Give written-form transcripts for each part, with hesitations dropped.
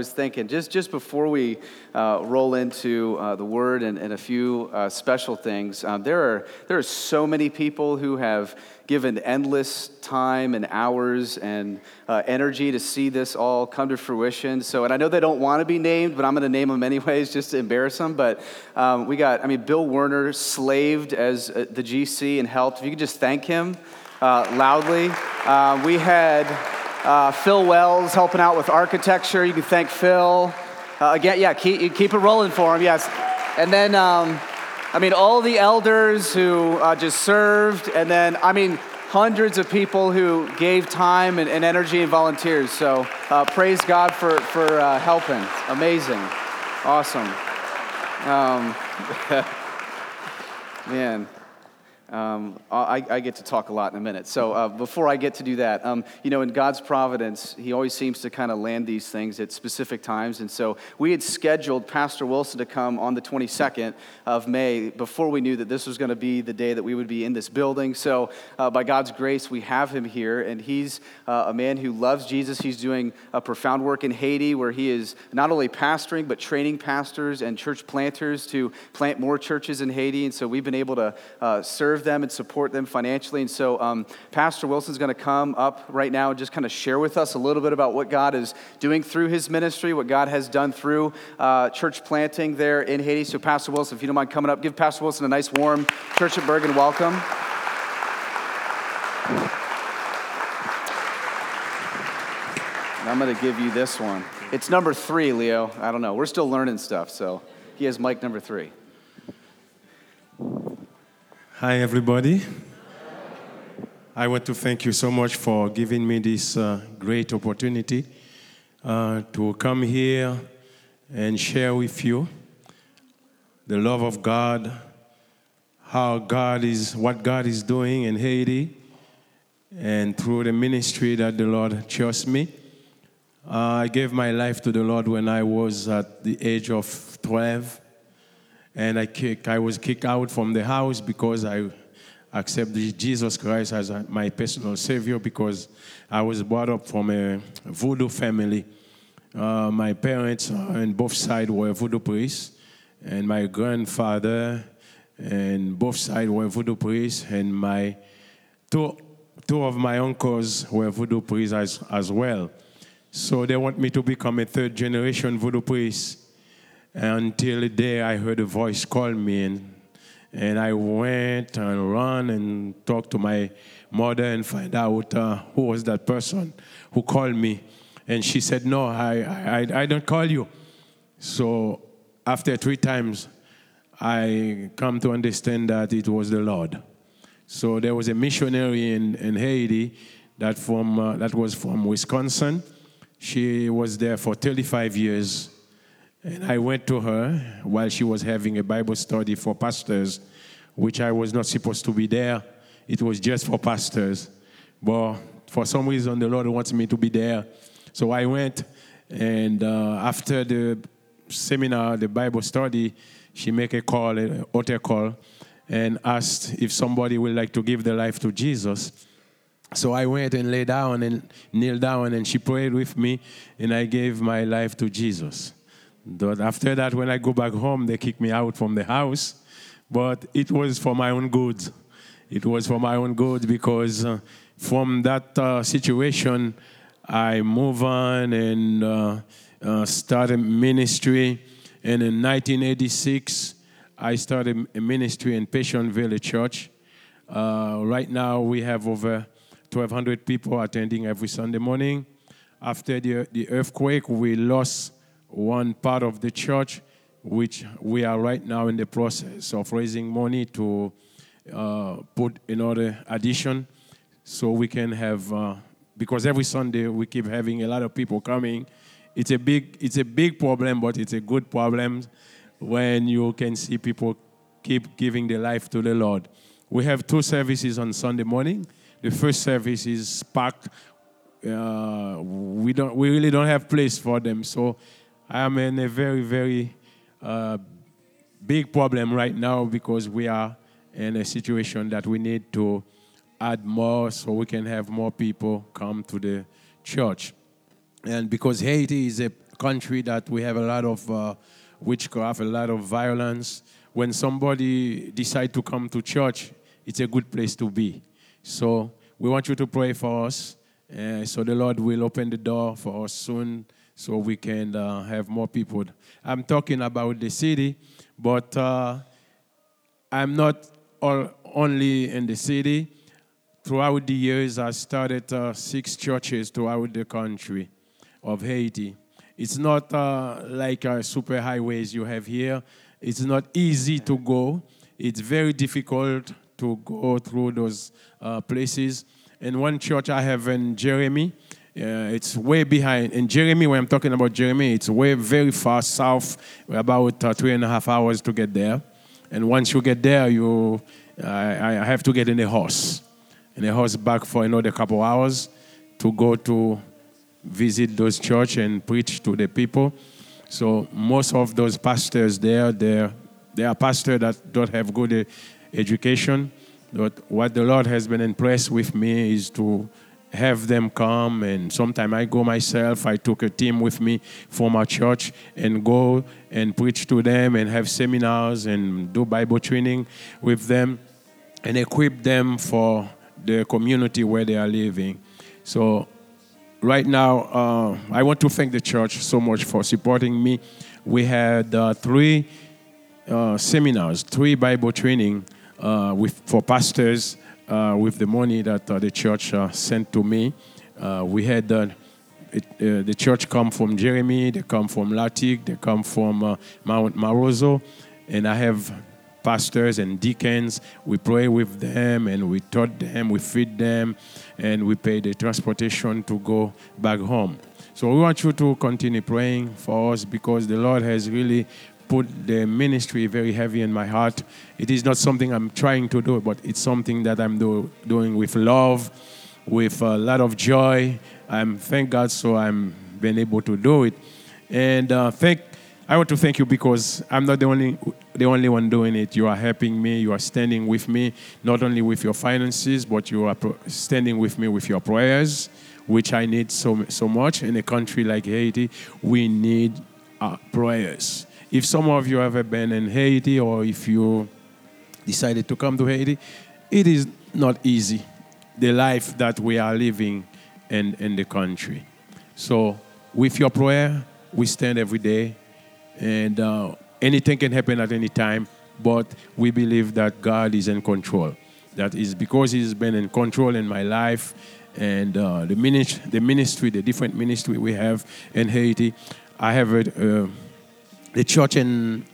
I was thinking, just before we roll into the Word and a few special things, there are so many people who have given endless time and hours and energy to see this all come to fruition. So, and I know they don't want to be named, but I'm going to name them anyways just to embarrass them. But we got, Bill Werner slaved as the GC and helped. If you could just thank him loudly. We had... Phil Wells helping out with architecture. You can thank Phil. Again, yeah, keep it rolling for him, yes. And then, all the elders who just served, and then, hundreds of people who gave time and energy and volunteers. So praise God for helping. Amazing. Awesome. Man. I get to talk a lot in a minute. So before I get to do that, in God's providence, he always seems to kind of land these things at specific times. And so we had scheduled Pastor Wilson to come on the 22nd of May before we knew that this was going to be the day that we would be in this building. So by God's grace, we have him here. And he's a man who loves Jesus. He's doing a profound work in Haiti where he is not only pastoring, but training pastors and church planters to plant more churches in Haiti. And so we've been able to serve them and support them financially. And so Pastor Wilson's going to come up right now and just kind of share with us a little bit about what God is doing through his ministry, what God has done through church planting there in Haiti. So Pastor Wilson, if you don't mind coming up, give Pastor Wilson a nice warm Church of Bergen welcome. And I'm going to give you this one. It's number 3, Leo. I don't know. We're still learning stuff. So he has mic number 3. Hi, everybody. I want to thank you so much for giving me this great opportunity to come here and share with you the love of God, what God is doing in Haiti, and through the ministry that the Lord chose me. I gave my life to the Lord when I was at the age of 12. And I was kicked out from the house because I accepted Jesus Christ as my personal Savior because I was brought up from a voodoo family. My parents on both sides were voodoo priests, and my grandfather on both sides were voodoo priests, and my two of my uncles were voodoo priests as well. So they want me to become a third-generation voodoo priest. Until the day I heard a voice call me, and I went and ran and talked to my mother and find out who was that person who called me. And she said, no, I don't call you. So after 3 times, I come to understand that it was the Lord. So there was a missionary in Haiti that was from Wisconsin. She was there for 35 years. And I went to her while she was having a Bible study for pastors, which I was not supposed to be there. It was just for pastors. But for some reason, the Lord wants me to be there. So I went, and after the seminar, the Bible study, she made a call, an altar call, and asked if somebody would like to give their life to Jesus. So I went and lay down and kneel down, and she prayed with me, and I gave my life to Jesus. But after that, when I go back home, they kick me out from the house. But it was for my own good. It was for my own good because from that situation, I move on and started ministry. And in 1986, I started a ministry in Passion Valley Church. Right now, we have over 1,200 people attending every Sunday morning. After the earthquake, we lost one part of the church, which we are right now in the process of raising money to put another addition so we can have, because every Sunday we keep having a lot of people coming. It's a big problem, but it's a good problem when you can see people keep giving their life to the Lord. We have 2 services on Sunday morning. The first service is packed. We really don't have place for them, so I am in a very, very big problem right now because we are in a situation that we need to add more so we can have more people come to the church. And because Haiti is a country that we have a lot of witchcraft, a lot of violence. When somebody decides to come to church, it's a good place to be. So we want you to pray for us. So the Lord will open the door for us soon so we can have more people. I'm talking about the city, but I'm not only in the city. Throughout the years, I started 6 churches throughout the country of Haiti. It's not like super highways you have here. It's not easy to go. It's very difficult to go through those places. And one church I have in Jeremy, it's way behind. In Jeremy, when I'm talking about Jeremy, it's way very far south, about 3.5 hours to get there. And once you get there, I have to get in a horse. And a horse back for another couple hours to go to visit those church and preach to the people. So most of those pastors there, they are pastors that don't have good education. But what the Lord has been impressed with me is to have them come, and sometimes I go myself. I took a team with me from our church and go and preach to them and have seminars and do Bible training with them and equip them for the community where they are living. So right now, I want to thank the church so much for supporting me. We had 3 seminars, 3 Bible training for pastors with the money that the church sent to me. We had the church come from Jeremy, they come from Latik, they come from Mount Marozo, and I have pastors and deacons. We pray with them and we taught them, we feed them, and we pay the transportation to go back home. So we want you to continue praying for us because the Lord has really put the ministry very heavy in my heart. It is not something I'm trying to do, but it's something that I'm doing with love, with a lot of joy. Thank God, so I'm been able to do it. And I want to thank you because I'm not the only one doing it. You are helping me. You are standing with me, not only with your finances, but you are standing with me with your prayers, which I need so much. In a country like Haiti, we need prayers. If some of you have been in Haiti or if you decided to come to Haiti, it is not easy, the life that we are living in the country. So with your prayer, we stand every day, and anything can happen at any time, but we believe that God is in control. That is because He's been in control in my life and the different ministry we have in Haiti. I have the church in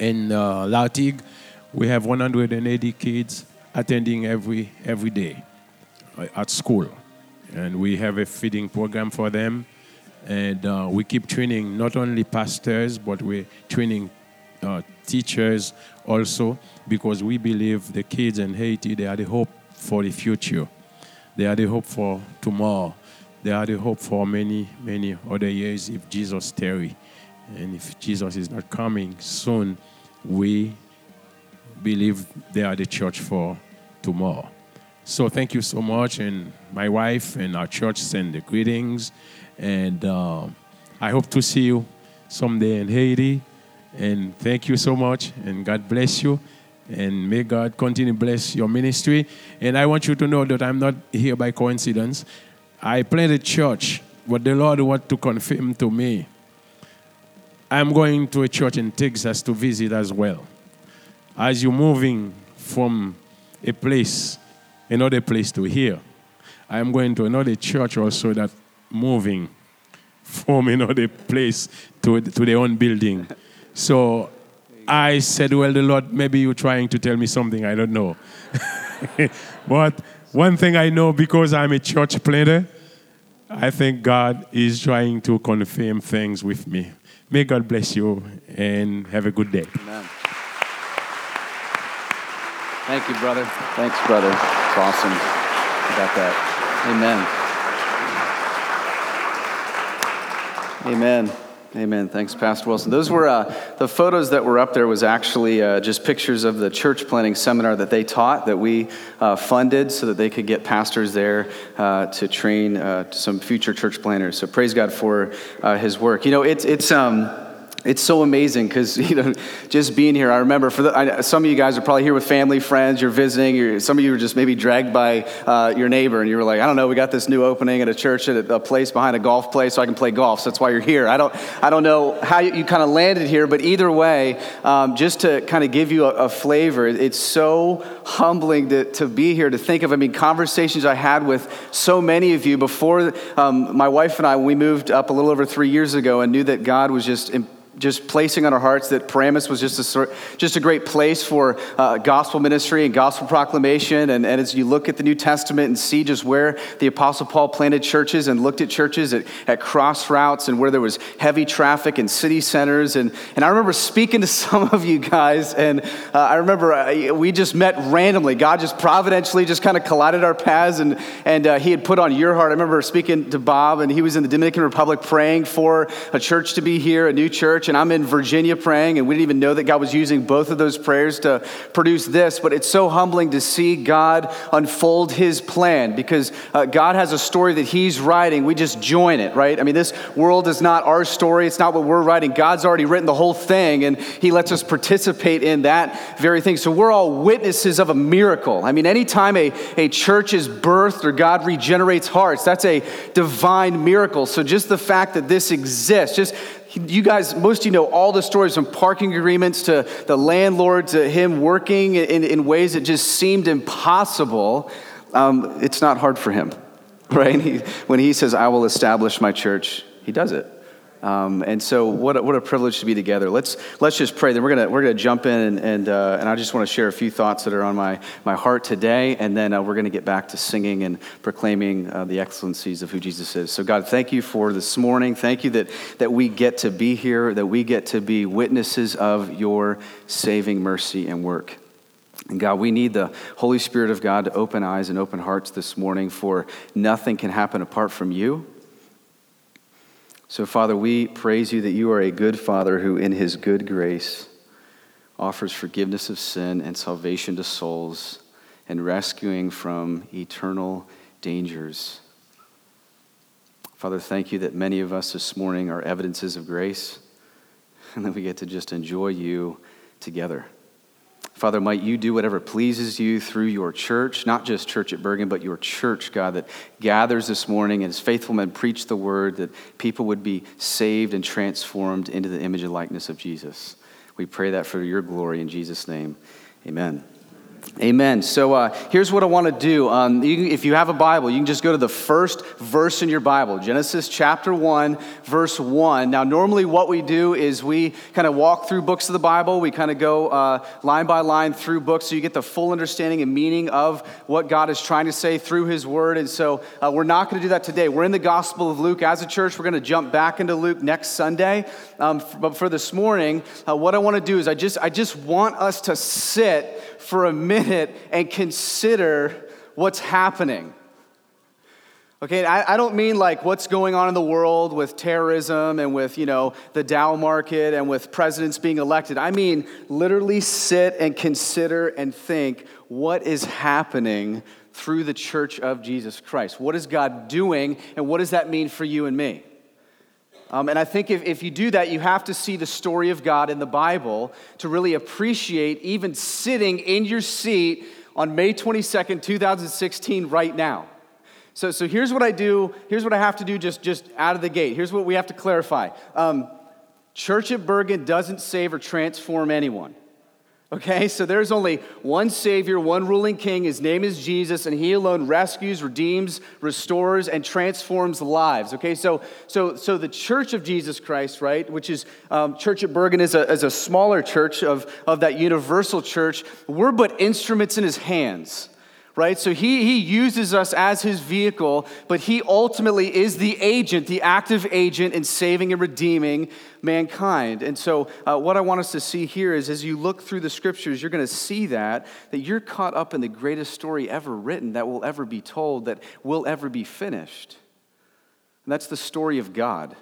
Laotig. We have 180 kids attending every day at school, and we have a feeding program for them. And we keep training not only pastors, but we're training teachers also, because we believe the kids in Haiti, they are the hope for the future. They are the hope for tomorrow. They are the hope for many, many other years if Jesus tarry. And if Jesus is not coming soon, we believe they are the church for tomorrow. So thank you so much. And my wife and our church send the greetings. And I hope to see you someday in Haiti. And thank you so much. And God bless you. And may God continue to bless your ministry. And I want you to know that I'm not here by coincidence. I planted a church, but the Lord wants to confirm to me. I'm going to a church in Texas to visit as well. As you're moving from a place, another place to here, I'm going to another church also that moving from another place to their own building. So I said, well, the Lord, maybe you're trying to tell me something. I don't know. But one thing I know, because I'm a church planter, I think God is trying to confirm things with me. May God bless you and have a good day. Amen. Thank you, brother. Thanks, brother. It's awesome about that. Amen. Amen. Amen. Thanks, Pastor Wilson. Those were the photos that were up there was actually just pictures of the church planning seminar that they taught, that we funded so that they could get pastors there to train some future church planners. So praise God for his work. You know, it's so amazing because, you know, just being here, I remember some of you guys are probably here with family, friends, you're visiting, some of you were just maybe dragged by your neighbor and you were like, I don't know, we got this new opening at a church at a place behind a golf place so I can play golf, so that's why you're here. I don't know how you kind of landed here, but either way, just to kind of give you a flavor, it's so humbling to be here, to think of, I mean, conversations I had with so many of you before my wife and I, when we moved up a little over 3 years ago and knew that God was just placing on our hearts that Paramus was just a great place for gospel ministry and gospel proclamation. And as you look at the New Testament and see just where the Apostle Paul planted churches and looked at churches at crossroads and where there was heavy traffic and city centers. And I remember speaking to some of you guys, and I remember we just met randomly. God just providentially just kind of collided our paths, and he had put on your heart. I remember speaking to Bob, and he was in the Dominican Republic praying for a church to be here, a new church. And I'm in Virginia praying, and we didn't even know that God was using both of those prayers to produce this, but it's so humbling to see God unfold his plan, because God has a story that he's writing. We just join it, right? I mean, this world is not our story. It's not what we're writing. God's already written the whole thing, and he lets us participate in that very thing. So we're all witnesses of a miracle. I mean, anytime a church is birthed or God regenerates hearts, that's a divine miracle. So just the fact that this exists, just you guys, most of you know all the stories, from parking agreements to the landlord to him working in ways that just seemed impossible. It's not hard for him, right? When he says, I will establish my church, he does it. And so what a privilege to be together. Let's just pray. Then we're gonna jump in and I just want to share a few thoughts that are on my heart today, and then we're gonna get back to singing and proclaiming the excellencies of who Jesus is. So God, thank you for this morning. Thank you that we get to be here, that we get to be witnesses of your saving mercy and work. And God, we need the Holy Spirit of God to open eyes and open hearts this morning, for nothing can happen apart from you. So, Father, we praise you that you are a good Father who, in his good grace, offers forgiveness of sin and salvation to souls and rescuing from eternal dangers. Father, thank you that many of us this morning are evidences of grace, and that we get to just enjoy you together. Father, might you do whatever pleases you through your church, not just Church at Bergen, but your church, God, that gathers this morning and is faithful men preach the word, that people would be saved and transformed into the image and likeness of Jesus. We pray that for your glory in Jesus' name. Amen. Amen. So here's what I want to do. If you have a Bible, you can just go to the first verse in your Bible, Genesis chapter 1, verse 1. Now, normally what we do is we kind of walk through books of the Bible. We kind of go line by line through books so you get the full understanding and meaning of what God is trying to say through his word. And so we're not going to do that today. We're in the Gospel of Luke as a church. We're going to jump back into Luke next Sunday. But for this morning, what I want to do is I just want us to sit for a minute and consider what's happening. Okay, I don't mean like what's going on in the world with terrorism and with, you know, the Dow market and with presidents being elected. I mean literally sit and consider and think what is happening through the Church of Jesus Christ. What is God doing, and what does that mean for you and me? And I think if you do that, you have to see the story of God in the Bible to really appreciate even sitting in your seat on May 22nd, 2016 right now. So here's what I do. Here's what I have to do just out of the gate. Here's what we have to clarify. Church at Bergen doesn't save or transform anyone. Okay, so there's only one Savior, one ruling King. His name is Jesus, and he alone rescues, redeems, restores, and transforms lives. Okay, so the Church of Jesus Christ, right, which is Church at Bergen, is a smaller church of that universal church. We're but instruments in his hands, right? So he uses us as his vehicle, but he ultimately is the agent, the active agent in saving and redeeming mankind. And so what I want us to see here is, as you look through the scriptures, you're going to see that you're caught up in the greatest story ever written, that will ever be told, that will ever be finished. And that's the story of God.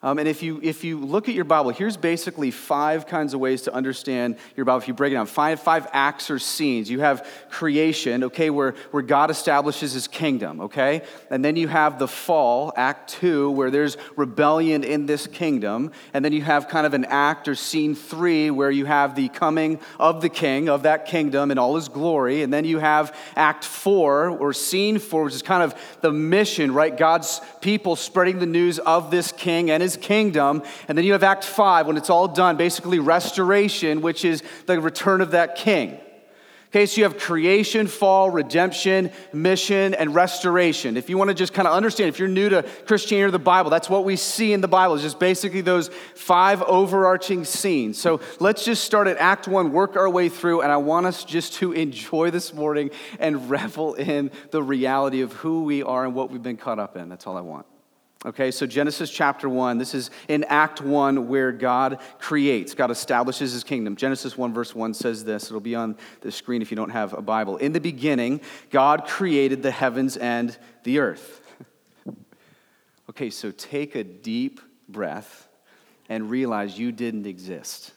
And if you look at your Bible, here's basically five kinds of ways to understand your Bible. If you break it down, five acts or scenes. You have creation, okay, where God establishes his kingdom, okay? And then you have the fall, act 2, where there's rebellion in this kingdom. And then you have kind of an act or scene 3, where you have the coming of the king of that kingdom in all his glory. And then you have act 4 or scene 4, which is kind of the mission, right? God's people spreading the news of this king and his kingdom. And then you have act 5 when it's all done, basically restoration, which is the return of that king. Okay, so you have creation, fall, redemption, mission, and restoration. If you want to just kind of understand, if you're new to Christianity or the Bible, that's what we see in the Bible, is just basically those five overarching scenes. So let's just start at Act 1, work our way through, and I want us just to enjoy this morning and revel in the reality of who we are and what we've been caught up in. That's all I want. Okay, so Genesis chapter 1, this is in Act 1 where God creates, God establishes his kingdom. Genesis 1 verse 1 says this, it'll be on the screen if you don't have a Bible. In the beginning, God created the heavens and the earth. Okay, so take a deep breath and realize you didn't exist,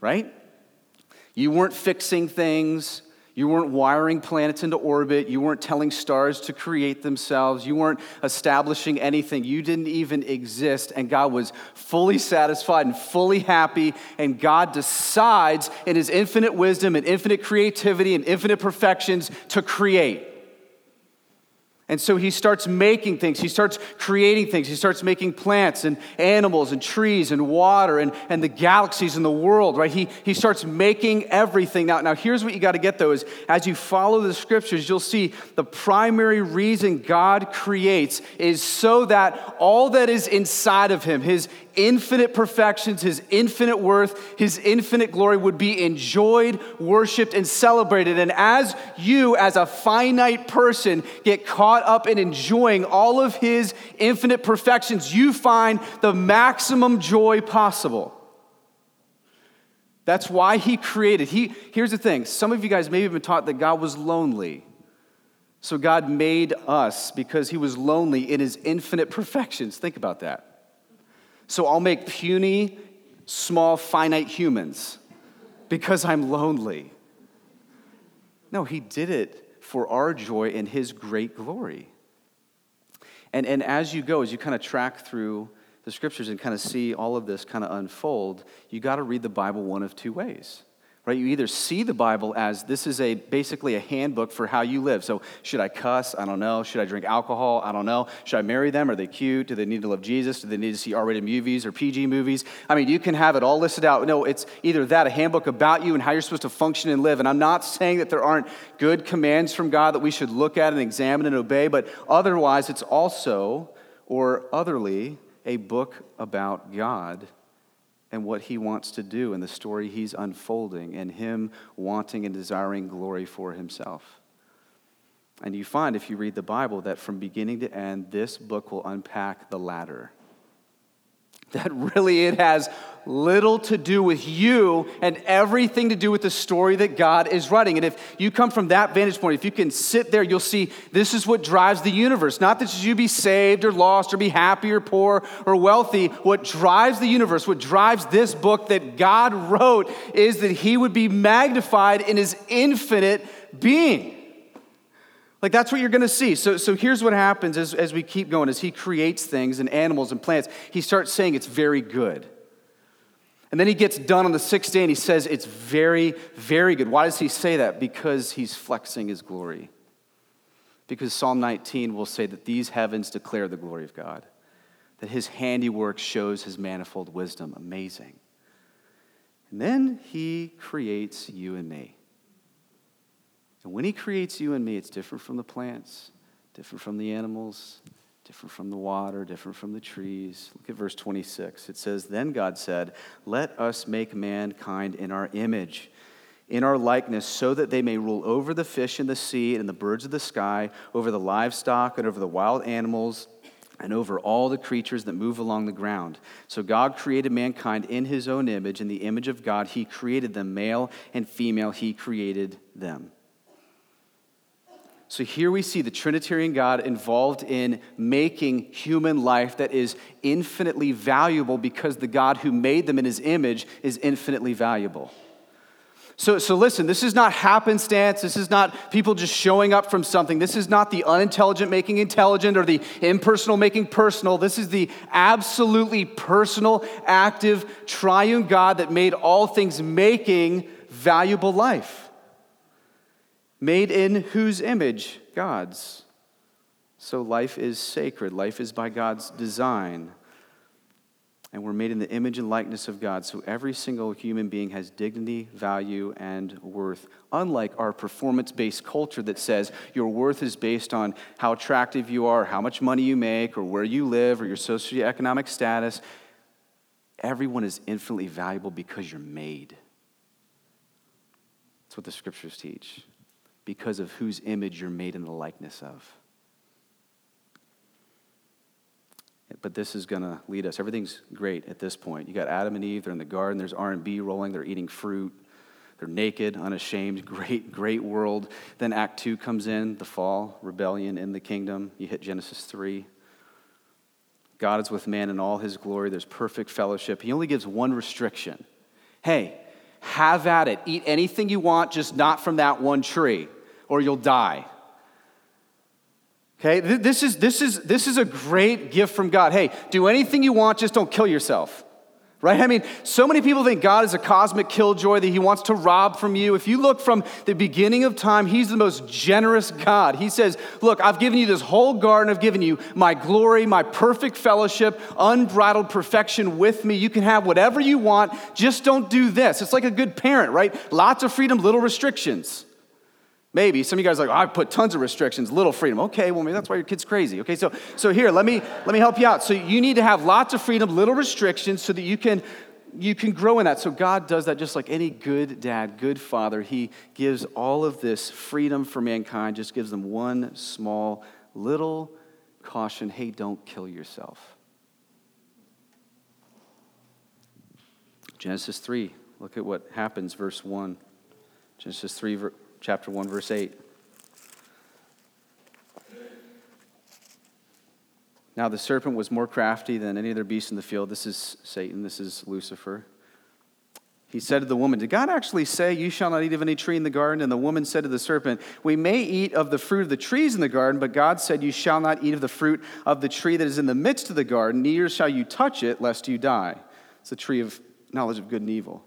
right? You weren't fixing things. You weren't wiring planets into orbit. You weren't telling stars to create themselves. You weren't establishing anything. You didn't even exist, and God was fully satisfied and fully happy, and God decides in his infinite wisdom and infinite creativity and infinite perfections to create. And so he starts making things. He starts creating things. He starts making plants and animals and trees and water and the galaxies and the world, right? He starts making everything. Now here's what you got to get, though, is as you follow the scriptures, you'll see the primary reason God creates is so that all that is inside of him, his infinite perfections, his infinite worth, his infinite glory would be enjoyed, worshiped, and celebrated. And as you, as a finite person, get caught up in enjoying all of his infinite perfections, you find the maximum joy possible. That's why he created. Here's the thing. Some of you guys maybe have been taught that God was lonely. So God made us because he was lonely in his infinite perfections. Think about that. So I'll make puny, small, finite humans because I'm lonely. No, he did it for our joy in his great glory. And as you go, as you kind of track through the scriptures and kind of see all of this kind of unfold, you got to read the Bible one of two ways. Right, you either see the Bible as this is basically a handbook for how you live. So should I cuss? I don't know. Should I drink alcohol? I don't know. Should I marry them? Are they cute? Do they need to love Jesus? Do they need to see R-rated movies or PG movies? I mean, you can have it all listed out. No, it's either that, a handbook about you and how you're supposed to function and live. And I'm not saying that there aren't good commands from God that we should look at and examine and obey, but otherwise it's also, or otherly, a book about God and what he wants to do and the story he's unfolding and him wanting and desiring glory for himself. And you find, if you read the Bible, that from beginning to end, this book will unpack the latter. That really it has little to do with you and everything to do with the story that God is writing. And if you come from that vantage point, if you can sit there, you'll see this is what drives the universe. Not that you be saved or lost or be happy or poor or wealthy. What drives the universe, what drives this book that God wrote, is that he would be magnified in his infinite being. Like, that's what you're going to see. So here's what happens as we keep going. As he creates things and animals and plants, he starts saying it's very good. And then he gets done on the sixth day and he says it's very, very good. Why does he say that? Because he's flexing his glory. Because Psalm 19 will say that these heavens declare the glory of God, that his handiwork shows his manifold wisdom. Amazing. And then he creates you and me. And when he creates you and me, it's different from the plants, different from the animals, different from the water, different from the trees. Look at verse 26. It says, "Then God said, let us make mankind in our image, in our likeness, so that they may rule over the fish in the sea and the birds of the sky, over the livestock and over the wild animals, and over all the creatures that move along the ground." So God created mankind in his own image. In the image of God, he created them, male and female, he created them. So here we see the Trinitarian God involved in making human life that is infinitely valuable because the God who made them in his image is infinitely valuable. So listen, this is not happenstance. This is not people just showing up from something. This is not the unintelligent making intelligent or the impersonal making personal. This is the absolutely personal, active, triune God that made all things making valuable life. Made in whose image? God's. So life is sacred. Life is by God's design. And we're made in the image and likeness of God. So every single human being has dignity, value, and worth. Unlike our performance-based culture that says your worth is based on how attractive you are, how much money you make, or where you live, or your socioeconomic status. Everyone is infinitely valuable because you're made. That's what the scriptures teach. Because of whose image you're made in the likeness of. But this is going to lead us. Everything's great at this point. You got Adam and Eve. They're in the garden. There's R&B rolling. They're eating fruit. They're naked, unashamed. Great, great world. Then Act 2 comes in. The fall, rebellion in the kingdom. You hit Genesis 3. God is with man in all his glory. There's perfect fellowship. He only gives one restriction. Hey, have at it. Eat anything you want, just not from that one tree, or you'll die. Okay, this is a great gift from God. Hey, do anything you want, just don't kill yourself. Right? I mean, so many people think God is a cosmic killjoy that he wants to rob from you. If you look from the beginning of time, he's the most generous God. He says, look, I've given you this whole garden. I've given you my glory, my perfect fellowship, unbridled perfection with me. You can have whatever you want. Just don't do this. It's like a good parent, right? Lots of freedom, little restrictions. Maybe some of you guys are like, oh, I put tons of restrictions, little freedom. Okay, well, maybe that's why your kid's crazy. Okay, so here, let me help you out. So you need to have lots of freedom, little restrictions, so that you can grow in that. So God does that just like any good dad, good father. He gives all of this freedom for mankind, just gives them one small little caution. Hey, don't kill yourself. Genesis 3, look at what happens, verse 1. Genesis 3, Chapter 1, verse 8. Now the serpent was more crafty than any other beast in the field. This is Satan. This is Lucifer. He said to the woman, did God actually say, you shall not eat of any tree in the garden? And the woman said to the serpent, we may eat of the fruit of the trees in the garden, but God said, you shall not eat of the fruit of the tree that is in the midst of the garden, neither shall you touch it, lest you die. It's the tree of knowledge of good and evil.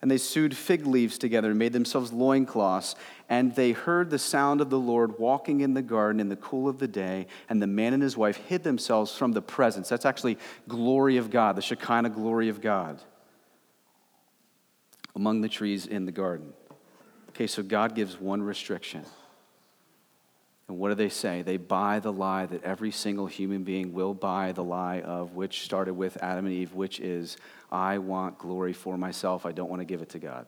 And they sewed fig leaves together and made themselves loincloths. And they heard the sound of the Lord walking in the garden in the cool of the day. And the man and his wife hid themselves from the presence. That's actually glory of God, the Shekinah glory of God, among the trees in the garden. Okay, so God gives one restriction. And what do they say? They buy the lie that every single human being will buy, the lie of which started with Adam and Eve, which is, I want glory for myself. I don't want to give it to God.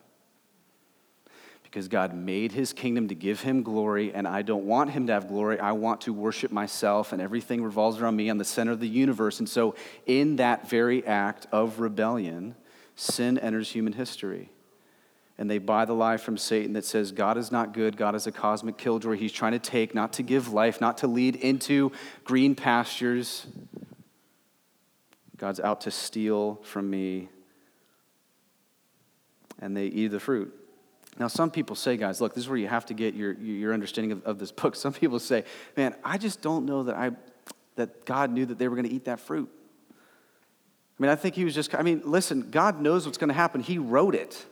Because God made his kingdom to give him glory, and I don't want him to have glory. I want to worship myself, and everything revolves around me. I'm the center of the universe. And so in that very act of rebellion, sin enters human history. And they buy the lie from Satan that says God is not good. God is a cosmic killjoy. He's trying to take, not to give life, not to lead into green pastures. God's out to steal from me. And they eat the fruit. Now, some people say, guys, look, this is where you have to get your understanding of this book. Some people say, man, I just don't know that God knew that they were going to eat that fruit. I mean, I think he was just, listen, God knows what's going to happen. He wrote it.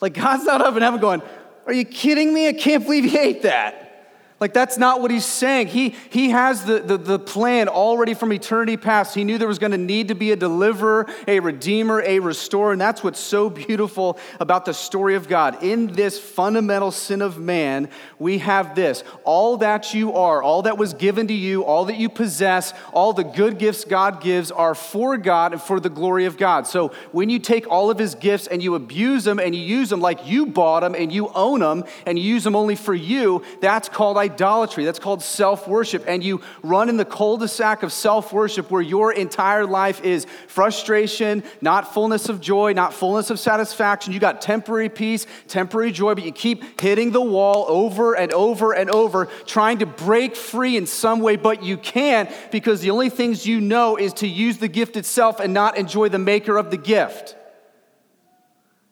Like, God's not up in heaven going, are you kidding me? I can't believe he ate that. Like, that's not what he's saying. He has the plan already from eternity past. He knew there was going to need to be a deliverer, a redeemer, a restorer. And that's what's so beautiful about the story of God. In this fundamental sin of man, we have this. All that you are, all that was given to you, all that you possess, all the good gifts God gives are for God and for the glory of God. So when you take all of his gifts and you abuse them and you use them like you bought them and you own them and you use them only for you, that's called idolatry. That's called self-worship. And you run in the cul-de-sac of self-worship where your entire life is frustration, not fullness of joy, not fullness of satisfaction. You got temporary peace, temporary joy, but you keep hitting the wall over and over and over, trying to break free in some way, but you can't, because the only things you know is to use the gift itself and not enjoy the maker of the gift.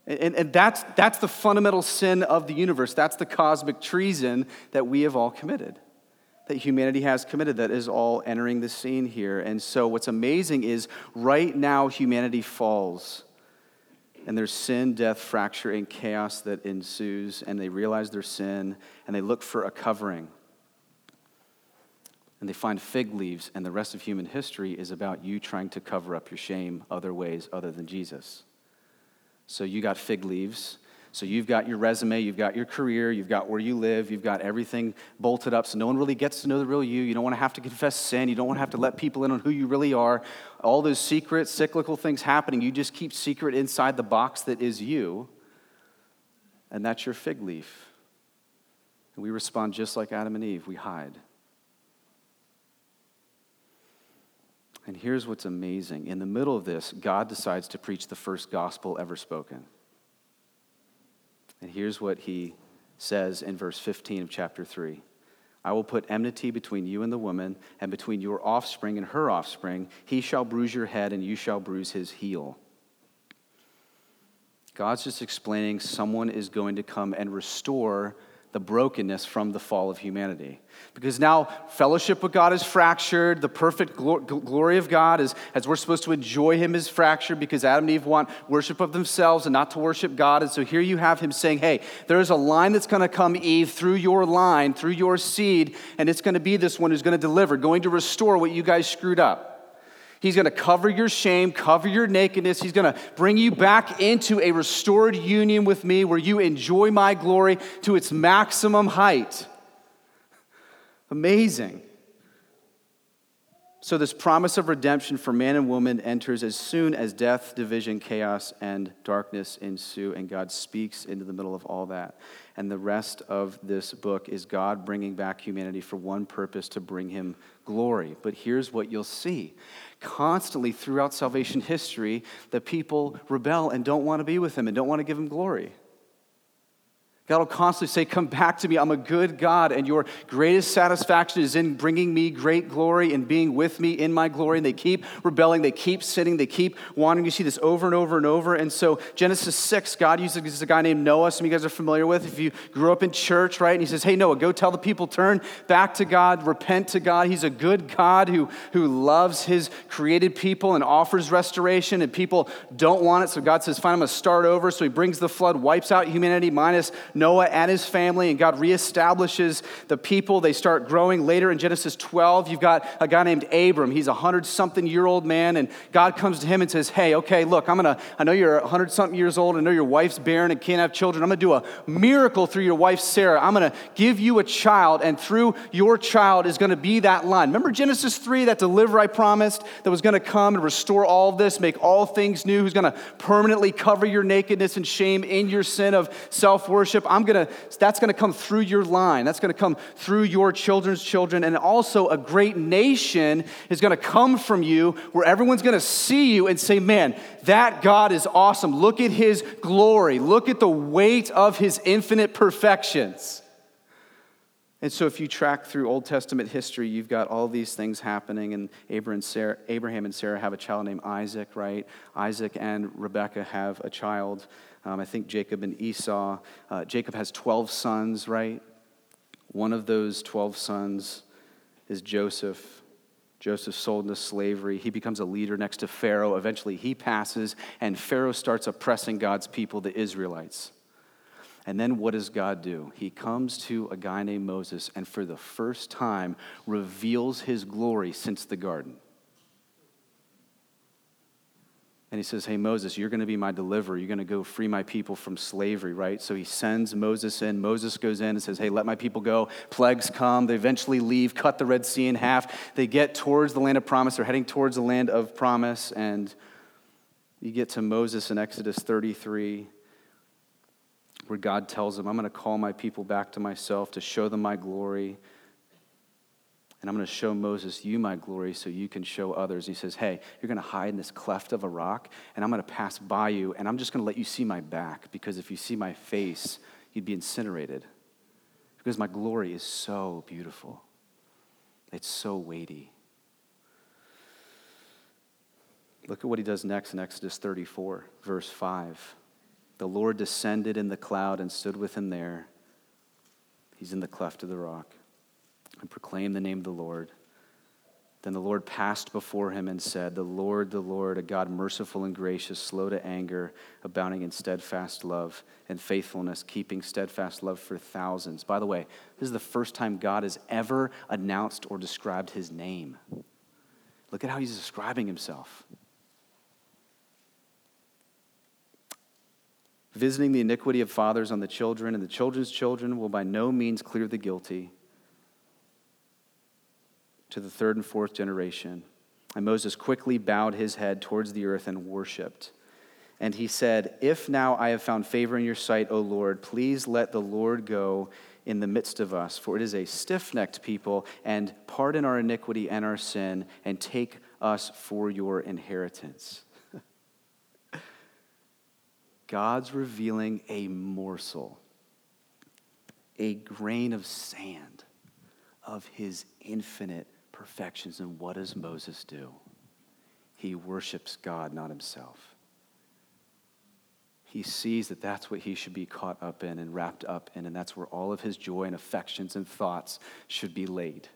And that's the fundamental sin of the universe. That's the cosmic treason that we have all committed, that humanity has committed, that is all entering the scene here. And so what's amazing is right now humanity falls, and there's sin, death, fracture, and chaos that ensues, and they realize their sin, and they look for a covering. And they find fig leaves, and the rest of human history is about you trying to cover up your shame other ways other than Jesus. So you got fig leaves, so you've got your resume, you've got your career, you've got where you live, you've got everything bolted up, so no one really gets to know the real you. You don't want to have to confess sin, you don't want to have to let people in on who you really are. All those secret, cyclical things happening, you just keep secret inside the box that is you, and that's your fig leaf. And we respond just like Adam and Eve, we hide. And here's what's amazing. In the middle of this, God decides to preach the first gospel ever spoken. And here's what he says in verse 15 of chapter 3. I will put enmity between you and the woman, and between your offspring and her offspring. He shall bruise your head, and you shall bruise his heel. God's just explaining someone is going to come and restore the brokenness from the fall of humanity. Because now fellowship with God is fractured. The perfect glory of God is, as we're supposed to enjoy him, is fractured because Adam and Eve want worship of themselves and not to worship God. And so here you have him saying, hey, there's a line that's going to come, Eve, through your line, through your seed, and it's going to be this one who's going to deliver, going to restore what you guys screwed up. He's going to cover your shame, cover your nakedness. He's going to bring you back into a restored union with me where you enjoy my glory to its maximum height. Amazing. So this promise of redemption for man and woman enters as soon as death, division, chaos, and darkness ensue, and God speaks into the middle of all that. And the rest of this book is God bringing back humanity for one purpose, to bring him glory. But here's what you'll see. Constantly throughout salvation history, the people rebel and don't want to be with him and don't want to give him glory. God will constantly say, come back to me. I'm a good God, and your greatest satisfaction is in bringing me great glory and being with me in my glory. And they keep rebelling. They keep sinning. They keep wanting. You see this over and over and over. And so Genesis 6, God uses a guy named Noah, some of you guys are familiar with. If you grew up in church, right? And he says, hey, Noah, go tell the people, turn back to God, repent to God. He's a good God who loves his created people and offers restoration, and people don't want it. So God says, fine, I'm going to start over. So he brings the flood, wipes out humanity, minus Noah and his family, and God reestablishes the people. They start growing. Later in Genesis 12, you've got a guy named Abram. He's a 100-something-year-old man, and God comes to him and says, hey, okay, look, I know you're 100-something years old. I know your wife's barren and can't have children. I'm going to do a miracle through your wife, Sarah. I'm going to give you a child, and through your child is going to be that line. Remember Genesis 3, that deliverer I promised that was going to come and restore all of this, make all things new, who's going to permanently cover your nakedness and shame in your sin of self-worship. That's going to come through your line. That's going to come through your children's children. And also a great nation is going to come from you where everyone's going to see you and say, man, that God is awesome. Look at his glory. Look at the weight of his infinite perfections. And so if you track through Old Testament history, you've got all these things happening, and Abraham and Sarah have a child named Isaac, right? Isaac and Rebekah have a child. I think Jacob and Esau. Jacob has 12 sons, right? One of those 12 sons is Joseph. Joseph's sold into slavery. He becomes a leader next to Pharaoh. Eventually he passes, and Pharaoh starts oppressing God's people, the Israelites. And then what does God do? He comes to a guy named Moses and for the first time reveals his glory since the garden. And he says, hey, Moses, you're going to be my deliverer. You're going to go free my people from slavery, right? So he sends Moses in. Moses goes in and says, hey, let my people go. Plagues come. They eventually leave, cut the Red Sea in half. They get towards the land of promise. They're heading towards the land of promise. And you get to Moses in Exodus 33, where God tells him, I'm going to call my people back to myself to show them my glory. And I'm going to show Moses you my glory so you can show others. He says, hey, you're going to hide in this cleft of a rock, and I'm going to pass by you, and I'm just going to let you see my back, because if you see my face, you'd be incinerated, because my glory is so beautiful. It's so weighty. Look at what he does next in Exodus 34, verse 5. The Lord descended in the cloud and stood with him there. He's in the cleft of the rock. And proclaim the name of the Lord. Then the Lord passed before him and said, the Lord, a God merciful and gracious, slow to anger, abounding in steadfast love and faithfulness, keeping steadfast love for thousands. By the way, this is the first time God has ever announced or described his name. Look at how he's describing himself. Visiting the iniquity of fathers on the children, and the children's children will by no means clear the guilty, to the third and fourth generation. And Moses quickly bowed his head towards the earth and worshiped. And he said, if now I have found favor in your sight, O Lord, please let the Lord go in the midst of us, for it is a stiff-necked people, and pardon our iniquity and our sin, and take us for your inheritance. God's revealing a morsel, a grain of sand of his infinite perfections. And what does Moses do? He worships God, not himself. He sees that that's what he should be caught up in and wrapped up in, and that's where all of his joy and affections and thoughts should be laid.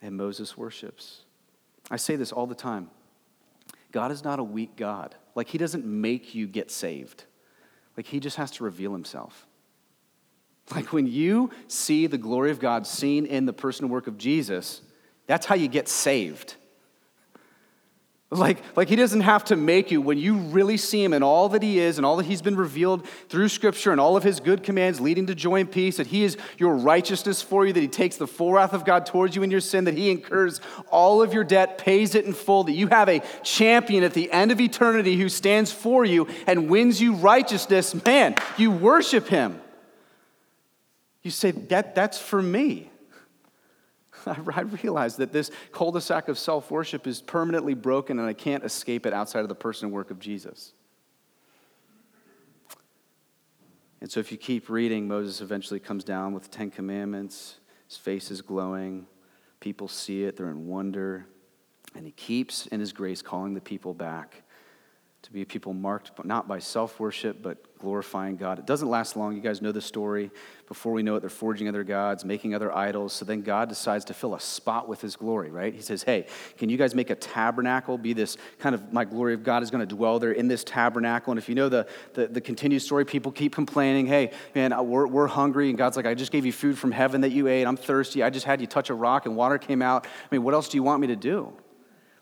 And Moses worships. I say this all the time. God is not a weak God. Like, he doesn't make you get saved. Like, he just has to reveal himself. Like, when you see the glory of God seen in the person and work of Jesus, that's how you get saved. Like he doesn't have to make you. When you really see him and all that he is and all that he's been revealed through Scripture and all of his good commands leading to joy and peace, that he is your righteousness for you, that he takes the full wrath of God towards you in your sin, that he incurs all of your debt, pays it in full, that you have a champion at the end of eternity who stands for you and wins you righteousness, man, you worship him. You say, that's for me. I realize that this cul-de-sac of self-worship is permanently broken and I can't escape it outside of the person and work of Jesus. And so if you keep reading, Moses eventually comes down with the Ten Commandments. His face is glowing. People see it. They're in wonder. And he keeps, in his grace, calling the people back to be a people marked not by self-worship, but glorifying God. It doesn't last long. You guys know the story. Before we know it, they're forging other gods, making other idols. So then God decides to fill a spot with his glory, right? He says, hey, can you guys make a tabernacle? Be this kind of, my glory of God is going to dwell there in this tabernacle. And if you know the continued story, people keep complaining, hey, man, we're hungry. And God's like, I just gave you food from heaven that you ate. I'm thirsty. I just had you touch a rock and water came out. I mean, what else do you want me to do?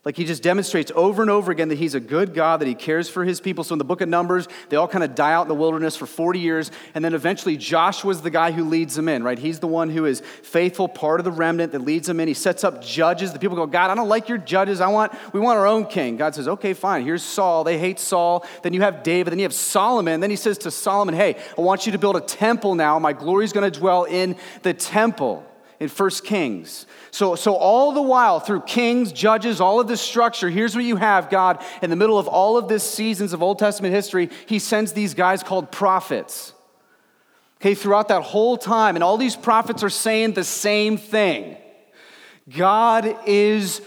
Like, he just demonstrates over and over again that he's a good God, that he cares for his people. So in the book of Numbers, they all kind of die out in the wilderness for 40 years, and then eventually Joshua's the guy who leads them in, right? He's the one who is faithful, part of the remnant that leads them in. He sets up judges. The people go, God, I don't like your judges. We want our own king. God says, okay, fine. Here's Saul. They hate Saul. Then you have David. Then you have Solomon. Then he says to Solomon, hey, I want you to build a temple now. My glory's going to dwell in the temple. In 1 Kings. So all the while, through kings, judges, all of this structure, here's what you have, God. In the middle of all of this seasons of Old Testament history, he sends these guys called prophets. Okay, throughout that whole time, and all these prophets are saying the same thing. God is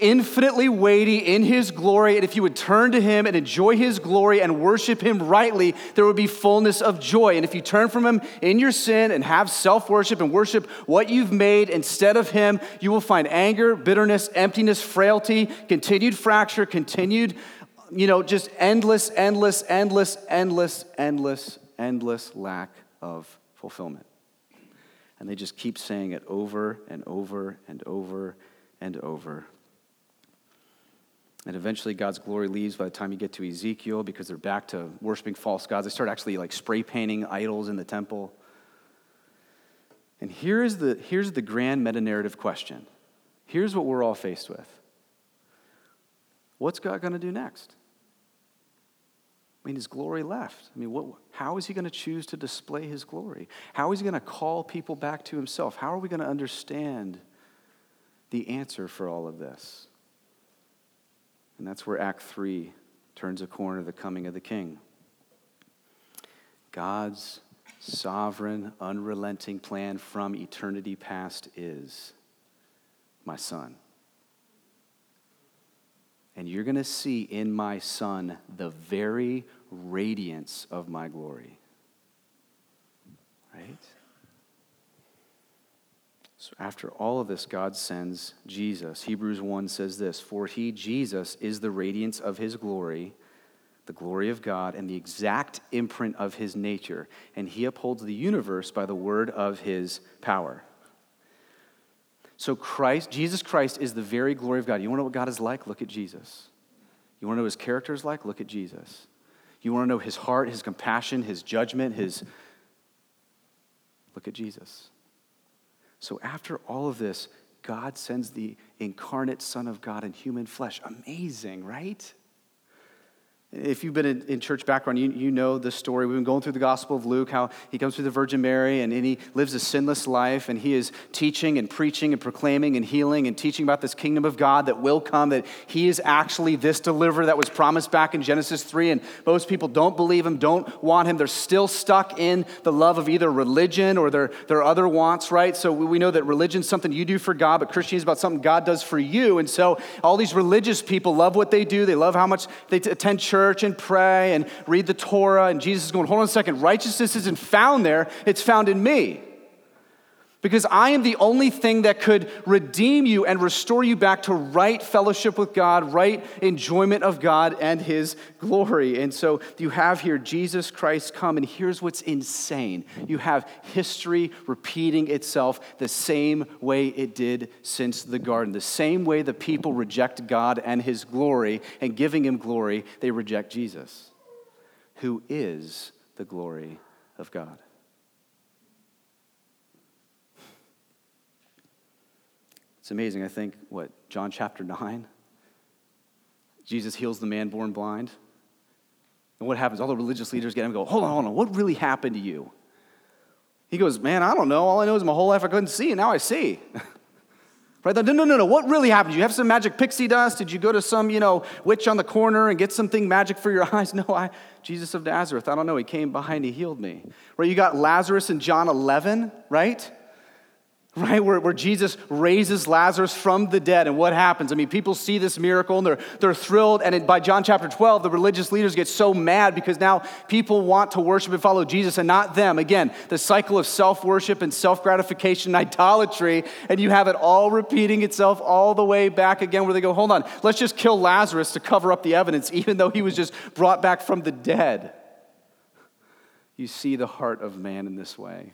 infinitely weighty in his glory, and if you would turn to him and enjoy his glory and worship him rightly, there would be fullness of joy. And if you turn from him in your sin and have self-worship and worship what you've made instead of him, you will find anger, bitterness, emptiness, frailty, continued fracture, continued you know, just endless lack of fulfillment. And they just keep saying it over and over and over and over. And eventually God's glory leaves by the time you get to Ezekiel, because they're back to worshiping false gods. They start actually like spray painting idols in the temple. And here's the grand meta-narrative question. Here's what we're all faced with. What's God going to do next? I mean, his glory left. I mean, how is he going to choose to display his glory? How is he going to call people back to himself? How are we going to understand the answer for all of this? And that's where Act 3 turns a corner, the coming of the King. God's sovereign, unrelenting plan from eternity past is my Son. And you're going to see in my Son the very radiance of my glory. Right? So after all of this, God sends Jesus. Hebrews 1 says this, "For he, Jesus, is the radiance of his glory, the glory of God, and the exact imprint of his nature. And he upholds the universe by the word of his power." So Jesus Christ is the very glory of God. You want to know what God is like? Look at Jesus. You want to know what his character is like? Look at Jesus. You want to know his heart, his compassion, his judgment, look at Jesus. So after all of this, God sends the incarnate Son of God in human flesh. Amazing, right? If you've been in church background, you know the story. We've been going through the Gospel of Luke, how he comes through the Virgin Mary and he lives a sinless life, and he is teaching and preaching and proclaiming and healing and teaching about this kingdom of God that will come, that he is actually this deliverer that was promised back in Genesis 3, and most people don't believe him, don't want him. They're still stuck in the love of either religion or their other wants, right? So we know that religion's something you do for God, but Christianity is about something God does for you. And so all these religious people love what they do. They love how much they attend church and pray and read the Torah, and Jesus is going, hold on a second, righteousness isn't found there, it's found in me. Because I am the only thing that could redeem you and restore you back to right fellowship with God, right enjoyment of God and his glory. And so you have here Jesus Christ come, and here's what's insane. You have history repeating itself the same way it did since the garden. The same way the people reject God and his glory, and giving him glory, they reject Jesus, who is the glory of God. It's amazing. I think, John chapter 9? Jesus heals the man born blind. And what happens? All the religious leaders get him and go, hold on, what really happened to you? He goes, man, I don't know. All I know is my whole life I couldn't see, and now I see. Right? No, what really happened? Did you have some magic pixie dust? Did you go to some, witch on the corner and get something magic for your eyes? No, Jesus of Nazareth, I don't know. He came by and he healed me. Right? You got Lazarus in John 11, right? Right, where Jesus raises Lazarus from the dead, and what happens? I mean, people see this miracle, and they're thrilled, and by John chapter 12, the religious leaders get so mad because now people want to worship and follow Jesus and not them. Again, the cycle of self-worship and self-gratification and idolatry, and you have it all repeating itself all the way back again, where they go, hold on, let's just kill Lazarus to cover up the evidence, even though he was just brought back from the dead. You see the heart of man in this way.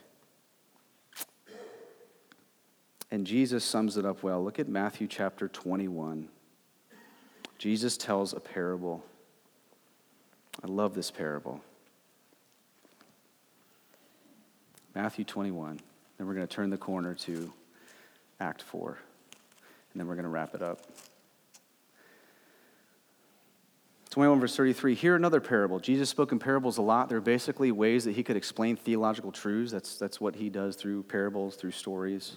And Jesus sums it up well. Look at Matthew chapter 21. Jesus tells a parable. I love this parable. Matthew 21. Then we're going to turn the corner to Act 4. And then we're going to wrap it up. 21 verse 33, here another parable. Jesus spoke in parables a lot. They're basically ways that he could explain theological truths. That's what he does through parables, through stories.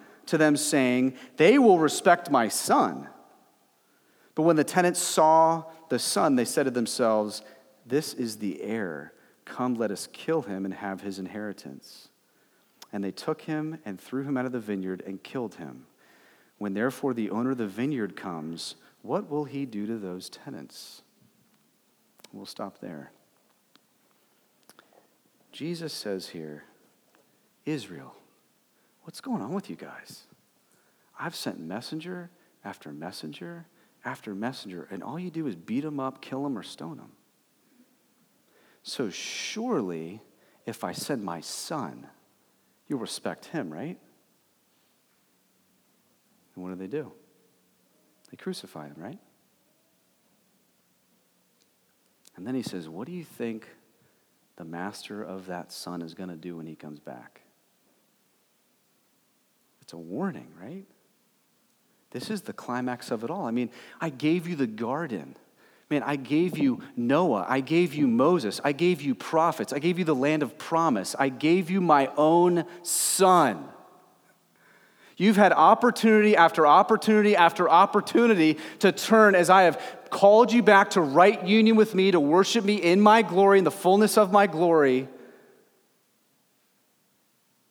to them, saying, they will respect my son. But when the tenants saw the son, they said to themselves, "This is the heir. Come, let us kill him and have his inheritance." And they took him and threw him out of the vineyard and killed him. When therefore the owner of the vineyard comes, what will he do to those tenants? We'll stop there. Jesus says here, Israel, what's going on with you guys? I've sent messenger after messenger after messenger, and all you do is beat them up, kill them, or stone them. So surely, if I send my son, you'll respect him, right? And what do? They crucify him, right? And then he says, what do you think the master of that son is going to do when he comes back? It's a warning, right? This is the climax of it all. I mean, I gave you the garden. Man, I gave you Noah. I gave you Moses. I gave you prophets. I gave you the land of promise. I gave you my own son. You've had opportunity after opportunity after opportunity to turn as I have called you back to right union with me, to worship me in my glory, in the fullness of my glory.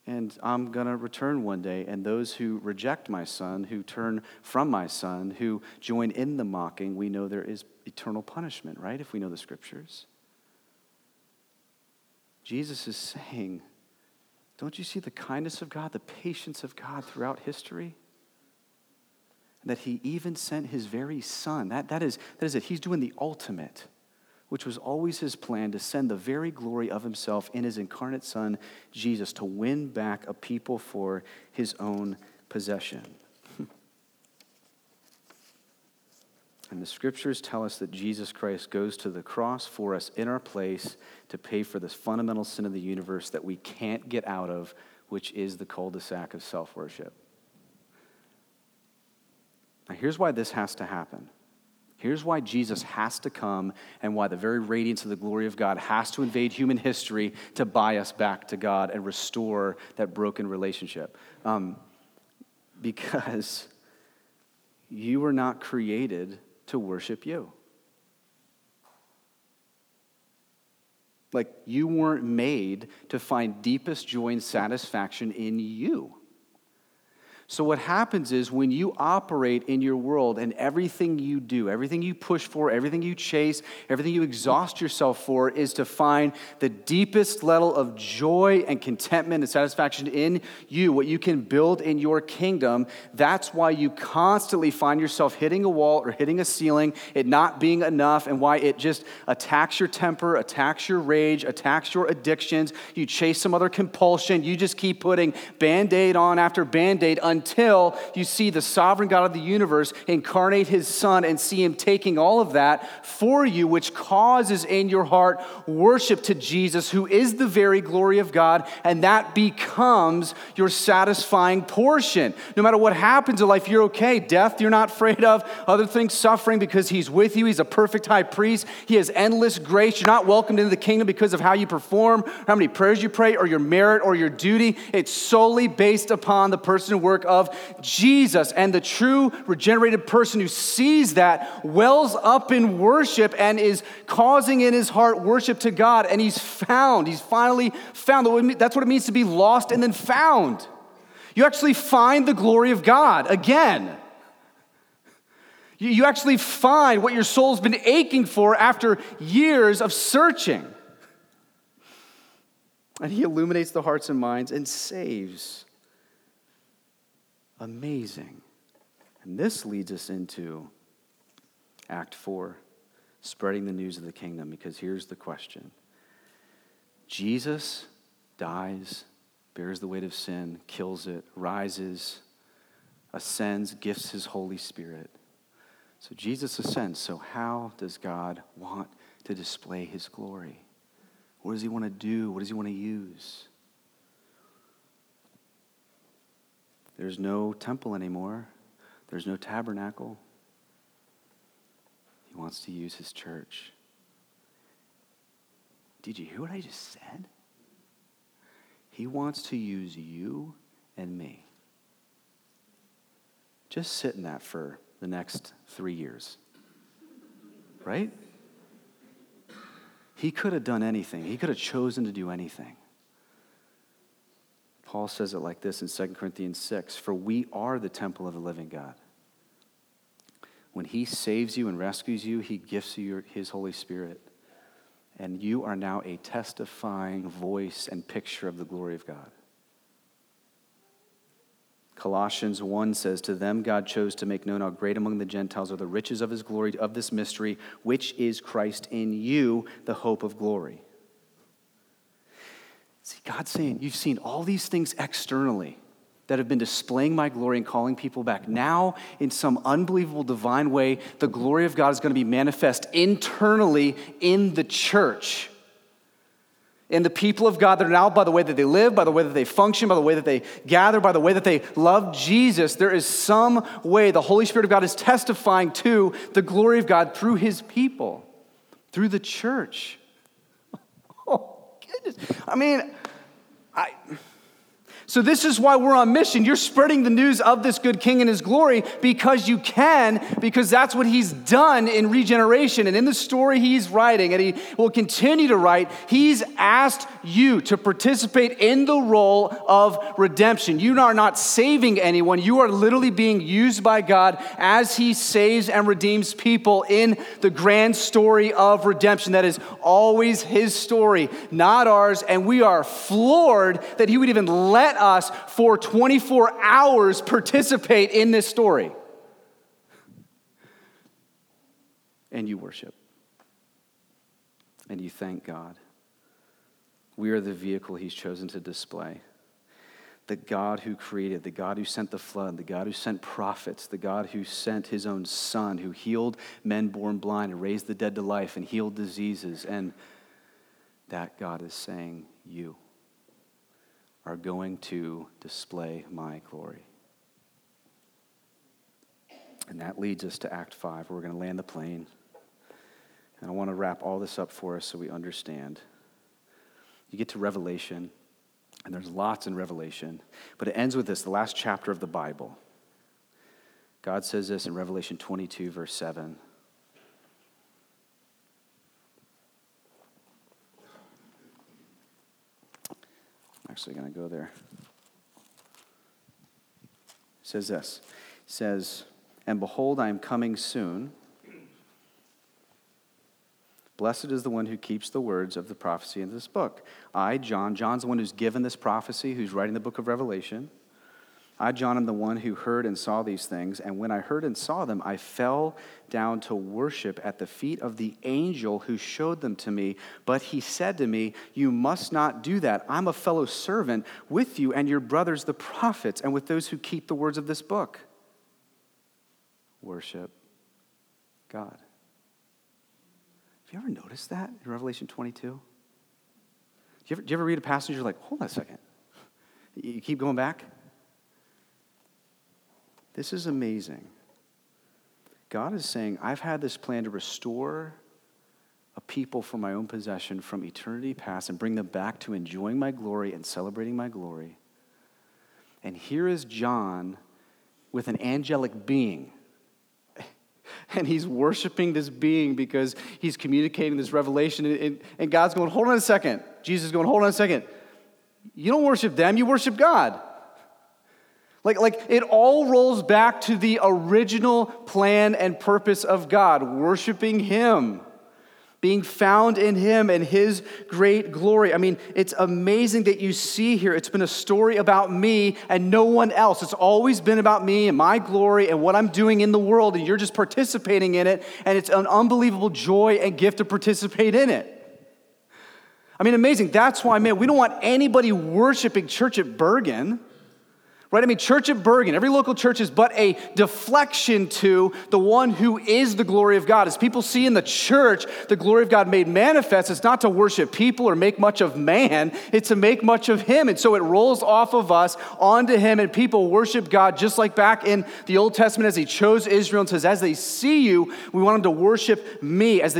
And I'm going to return one day, and those who reject my son, who turn from my son, who join in the mocking, we know there is eternal punishment, right? If we know the scriptures. Jesus is saying, don't you see the kindness of God, the patience of God throughout history? That he even sent his very son. That is it. He's doing the ultimate, which was always his plan, to send the very glory of himself in his incarnate son, Jesus, to win back a people for his own possession. And the scriptures tell us that Jesus Christ goes to the cross for us in our place to pay for this fundamental sin of the universe that we can't get out of, which is the cul-de-sac of self-worship. Now, here's why this has to happen. Here's why Jesus has to come and why the very radiance of the glory of God has to invade human history to buy us back to God and restore that broken relationship. Because you were not created to worship you. Like, you weren't made to find deepest joy and satisfaction in you. So what happens is, when you operate in your world and everything you do, everything you push for, everything you chase, everything you exhaust yourself for is to find the deepest level of joy and contentment and satisfaction in you, what you can build in your kingdom. That's why you constantly find yourself hitting a wall or hitting a ceiling, it not being enough, and why it just attacks your temper, attacks your rage, attacks your addictions. You chase some other compulsion. You just keep putting Band-Aid on after Band-Aid until you see the sovereign God of the universe incarnate his son and see him taking all of that for you, which causes in your heart worship to Jesus, who is the very glory of God, and that becomes your satisfying portion. No matter what happens in life, you're okay. Death, you're not afraid of. Other things, suffering, because he's with you. He's a perfect high priest. He has endless grace. You're not welcomed into the kingdom because of how you perform, how many prayers you pray, or your merit, or your duty. It's solely based upon the person and work of Jesus. And the true regenerated person who sees that wells up in worship and is causing in his heart worship to God, and he's finally found. That's what it means to be lost and then found. You actually find the glory of God again. You actually find what your soul's been aching for after years of searching. And he illuminates the hearts and minds and saves. Amazing. And this leads us into Act 4, spreading the news of the kingdom, because here's the question. Jesus dies, bears the weight of sin, kills it, rises, ascends, gifts his Holy Spirit. So Jesus ascends. So how does God want to display his glory? What does he want to do? What does he want to use? There's no temple anymore. There's no tabernacle. He wants to use his church. Did you hear what I just said? He wants to use you and me. Just sit in that for the next 3 years. right? He could have done anything. He could have chosen to do anything. Paul says it like this in 2 Corinthians 6, "For we are the temple of the living God." When he saves you and rescues you, he gifts you his Holy Spirit. And you are now a testifying voice and picture of the glory of God. Colossians 1 says, "To them God chose to make known how great among the Gentiles are the riches of his glory, of this mystery, which is Christ in you, the hope of glory." See, God's saying, you've seen all these things externally that have been displaying my glory and calling people back. Now, in some unbelievable divine way, the glory of God is going to be manifest internally in the church. And the people of God that are now, by the way that they live, by the way that they function, by the way that they gather, by the way that they love Jesus, there is some way the Holy Spirit of God is testifying to the glory of God through his people, through the church. Oh, goodness. So this is why we're on mission. You're spreading the news of this good king and his glory because you can, because that's what he's done in regeneration. And in the story he's writing, and he will continue to write, he's asked you to participate in the role of redemption. You are not saving anyone. You are literally being used by God as he saves and redeems people in the grand story of redemption. That is always his story, not ours. And we are floored that he would even let us for 24 hours participate in this story. And you worship. And you thank God. We are the vehicle he's chosen to display. The God who created, the God who sent the flood, the God who sent prophets, the God who sent his own son, who healed men born blind and raised the dead to life and healed diseases. And that God is saying, you are going to display my glory. And that leads us to Act 5. We're going to land the plane. And I want to wrap all this up for us so we understand. You get to Revelation, and there's lots in Revelation, but it ends with this, the last chapter of the Bible. God says this in Revelation 22, verse 7. Actually going to go there. It says this. It says, "And behold, I am coming soon. Blessed is the one who keeps the words of the prophecy in this book. I, John," John's the one who's given this prophecy, who's writing the book of Revelation. "I, John, am the one who heard and saw these things. And when I heard and saw them, I fell down to worship at the feet of the angel who showed them to me. But he said to me, 'You must not do that. I'm a fellow servant with you and your brothers, the prophets, and with those who keep the words of this book.'" Worship God. Have you ever noticed that in Revelation 22? Do you ever read a passage, you're like, hold on a second. You keep going back. This is amazing. God is saying, I've had this plan to restore a people for my own possession from eternity past and bring them back to enjoying my glory and celebrating my glory. And here is John with an angelic being. And he's worshiping this being because he's communicating this revelation. And God's going, hold on a second. Jesus is going, hold on a second. You don't worship them, you worship God. Like it all rolls back to the original plan and purpose of God, worshiping him, being found in him and his great glory. I mean, it's amazing that you see here, it's been a story about me and no one else. It's always been about me and my glory and what I'm doing in the world, and you're just participating in it, and it's an unbelievable joy and gift to participate in it. I mean, amazing. That's why, man, we don't want anybody worshiping Church at Bergen. Right? I mean, Church at Bergen, every local church is but a deflection to the one who is the glory of God. As people see in the church the glory of God made manifest, it's not to worship people or make much of man, it's to make much of him. And so it rolls off of us onto him, and people worship God just like back in the Old Testament as he chose Israel and says, as they see you, we want them to worship me. As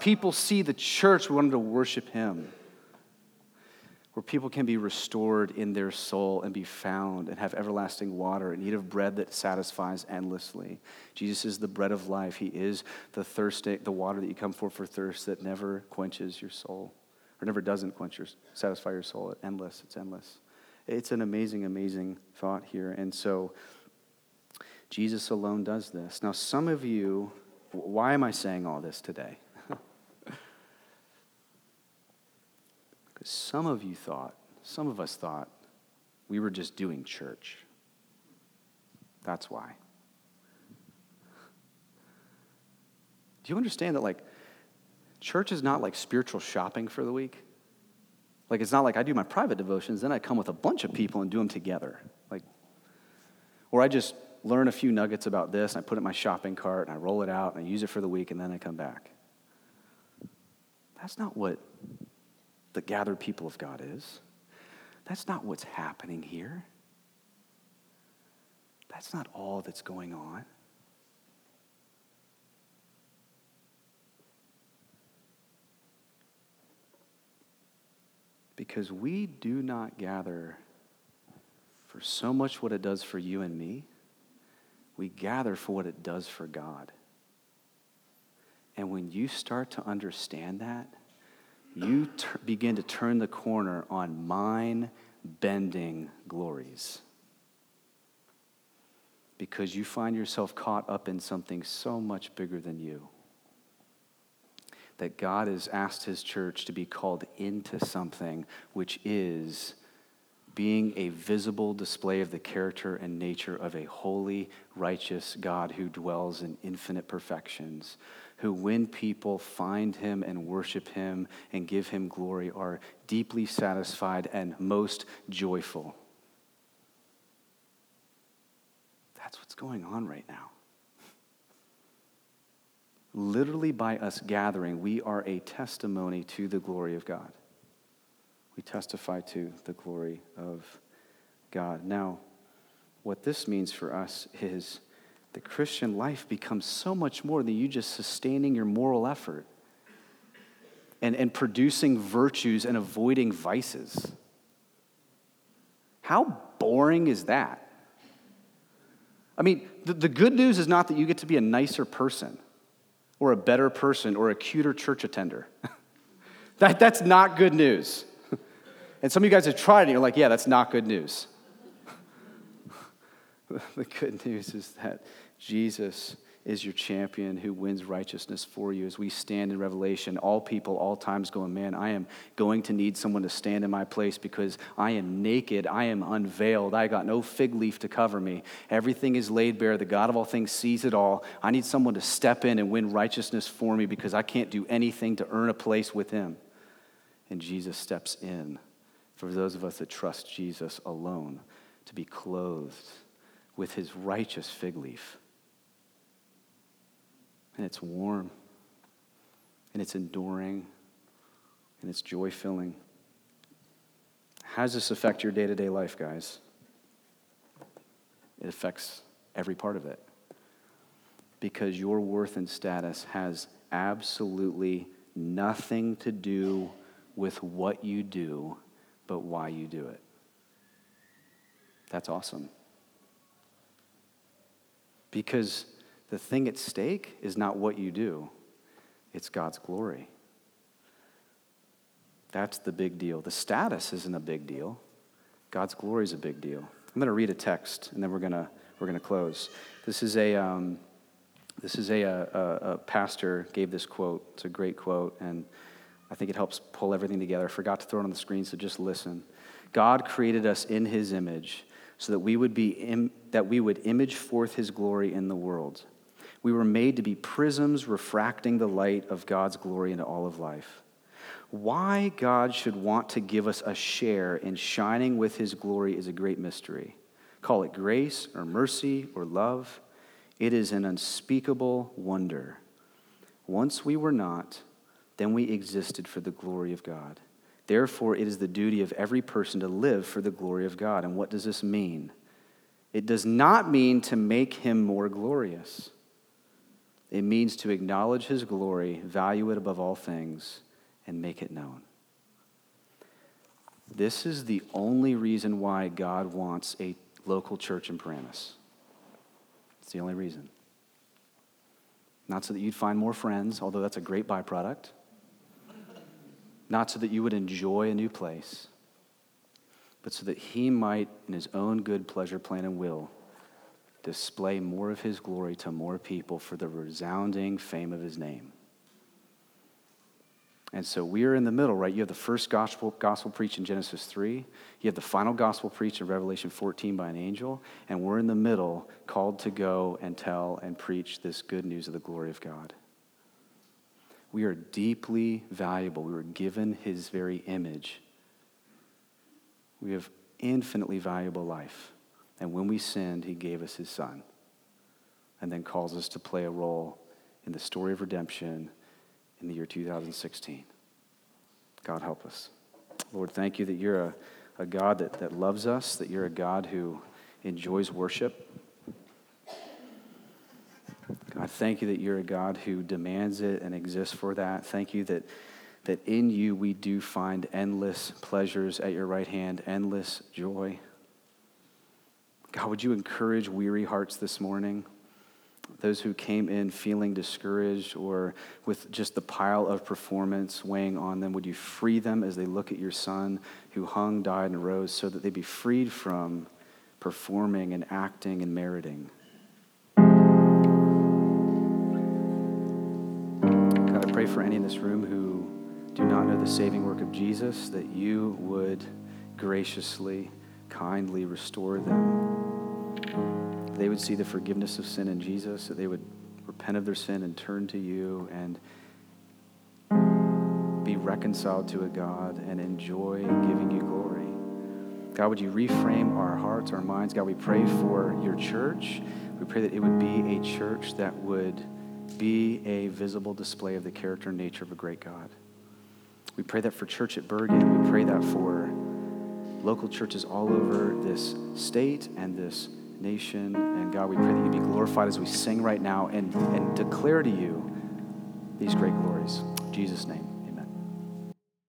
people see the church, we want them to worship him. where people can be restored in their soul and be found and have everlasting water and eat of bread that satisfies endlessly. Jesus is the bread of life. He is the thirst, the water that you come for thirst that never quenches your soul, or never doesn't quench your, satisfy your soul. It's endless. It's an amazing, amazing thought here. And so Jesus alone does this. Now, some of you, why am I saying all this today? Some of you thought, some of us thought, we were just doing church. That's why. Do you understand that, like, church is not like spiritual shopping for the week? Like, it's not like I do my private devotions, then I come with a bunch of people and do them together. Like, or I just learn a few nuggets about this, and I put it in my shopping cart, and I roll it out, and I use it for the week, and then I come back. That's not what the gathered people of God is. That's not what's happening here. That's not all that's going on. Because we do not gather for so much what it does for you and me. We gather for what it does for God. And when you start to understand that, you begin to turn the corner on mind-bending glories, because you find yourself caught up in something so much bigger than you, that God has asked his church to be called into something which is being a visible display of the character and nature of a holy, righteous God who dwells in infinite perfections, who, when people find him and worship him and give him glory, are deeply satisfied and most joyful. That's what's going on right now. Literally, by us gathering, we are a testimony to the glory of God. We testify to the glory of God. Now, what this means for us is the Christian life becomes so much more than you just sustaining your moral effort and producing virtues and avoiding vices. How boring is that? I mean, the good news is not that you get to be a nicer person or a better person or a cuter church attender. That's not good news. And some of you guys have tried it and you're like, yeah, that's not good news. The good news is that Jesus is your champion who wins righteousness for you. As we stand in Revelation, all people, all times going, man, I am going to need someone to stand in my place because I am naked, I am unveiled, I got no fig leaf to cover me. Everything is laid bare. The God of all things sees it all. I need someone to step in and win righteousness for me because I can't do anything to earn a place with him. And Jesus steps in for those of us that trust Jesus alone to be clothed with his righteous fig leaf. And it's warm, and it's enduring, and it's joy-filling. How does this affect your day-to-day life, guys? It affects every part of it, because your worth and status has absolutely nothing to do with what you do, but why you do it. That's awesome. Because the thing at stake is not what you do, it's God's glory. That's the big deal. The status isn't a big deal. God's glory is a big deal. I'm going to read a text, and then we're gonna close. This is a pastor gave this quote. It's a great quote, and I think it helps pull everything together. I forgot to throw it on the screen, so just listen. God created us in his image, so that we would image forth his glory in the world. We were made to be prisms refracting the light of God's glory into all of life. Why God should want to give us a share in shining with his glory is a great mystery. Call it grace or mercy or love. It is an unspeakable wonder. Once we were not, then we existed for the glory of God. Therefore, it is the duty of every person to live for the glory of God. And what does this mean? It does not mean to make him more glorious. It means to acknowledge his glory, value it above all things, and make it known. This is the only reason why God wants a local church in Paramus. It's the only reason. Not so that you'd find more friends, although that's a great byproduct. Not so that you would enjoy a new place, but so that he might, in his own good pleasure, plan, and will, display more of his glory to more people for the resounding fame of his name. And so we are in the middle, right? You have the first gospel preached in Genesis 3. You have the final gospel preached in Revelation 14 by an angel. And we're in the middle, called to go and tell and preach this good news of the glory of God. We are deeply valuable. We were given his very image. We have infinitely valuable life. And when we sinned, he gave us his son. And then calls us to play a role in the story of redemption in the year 2016. God help us. Lord, thank you that you're a God that loves us, that you're a God who enjoys worship. God, thank you that you're a God who demands it and exists for that. Thank you that in you we do find endless pleasures at your right hand, endless joy. God, would you encourage weary hearts this morning? Those who came in feeling discouraged or with just the pile of performance weighing on them, would you free them as they look at your son who hung, died, and rose so that they be freed from performing and acting and meriting? God, I pray for any in this room who do not know the saving work of Jesus, that you would graciously, kindly restore them. They would see the forgiveness of sin in Jesus, that they would repent of their sin and turn to you and be reconciled to a God and enjoy giving you glory. God, would you reframe our hearts, our minds? God, we pray for your church. We pray that it would be a church that would be a visible display of the character and nature of a great God. We pray that for Church at Bergen. We pray that for local churches all over this state and this nation. And God, we pray that you be glorified as we sing right now and declare to you these great glories. In Jesus' name.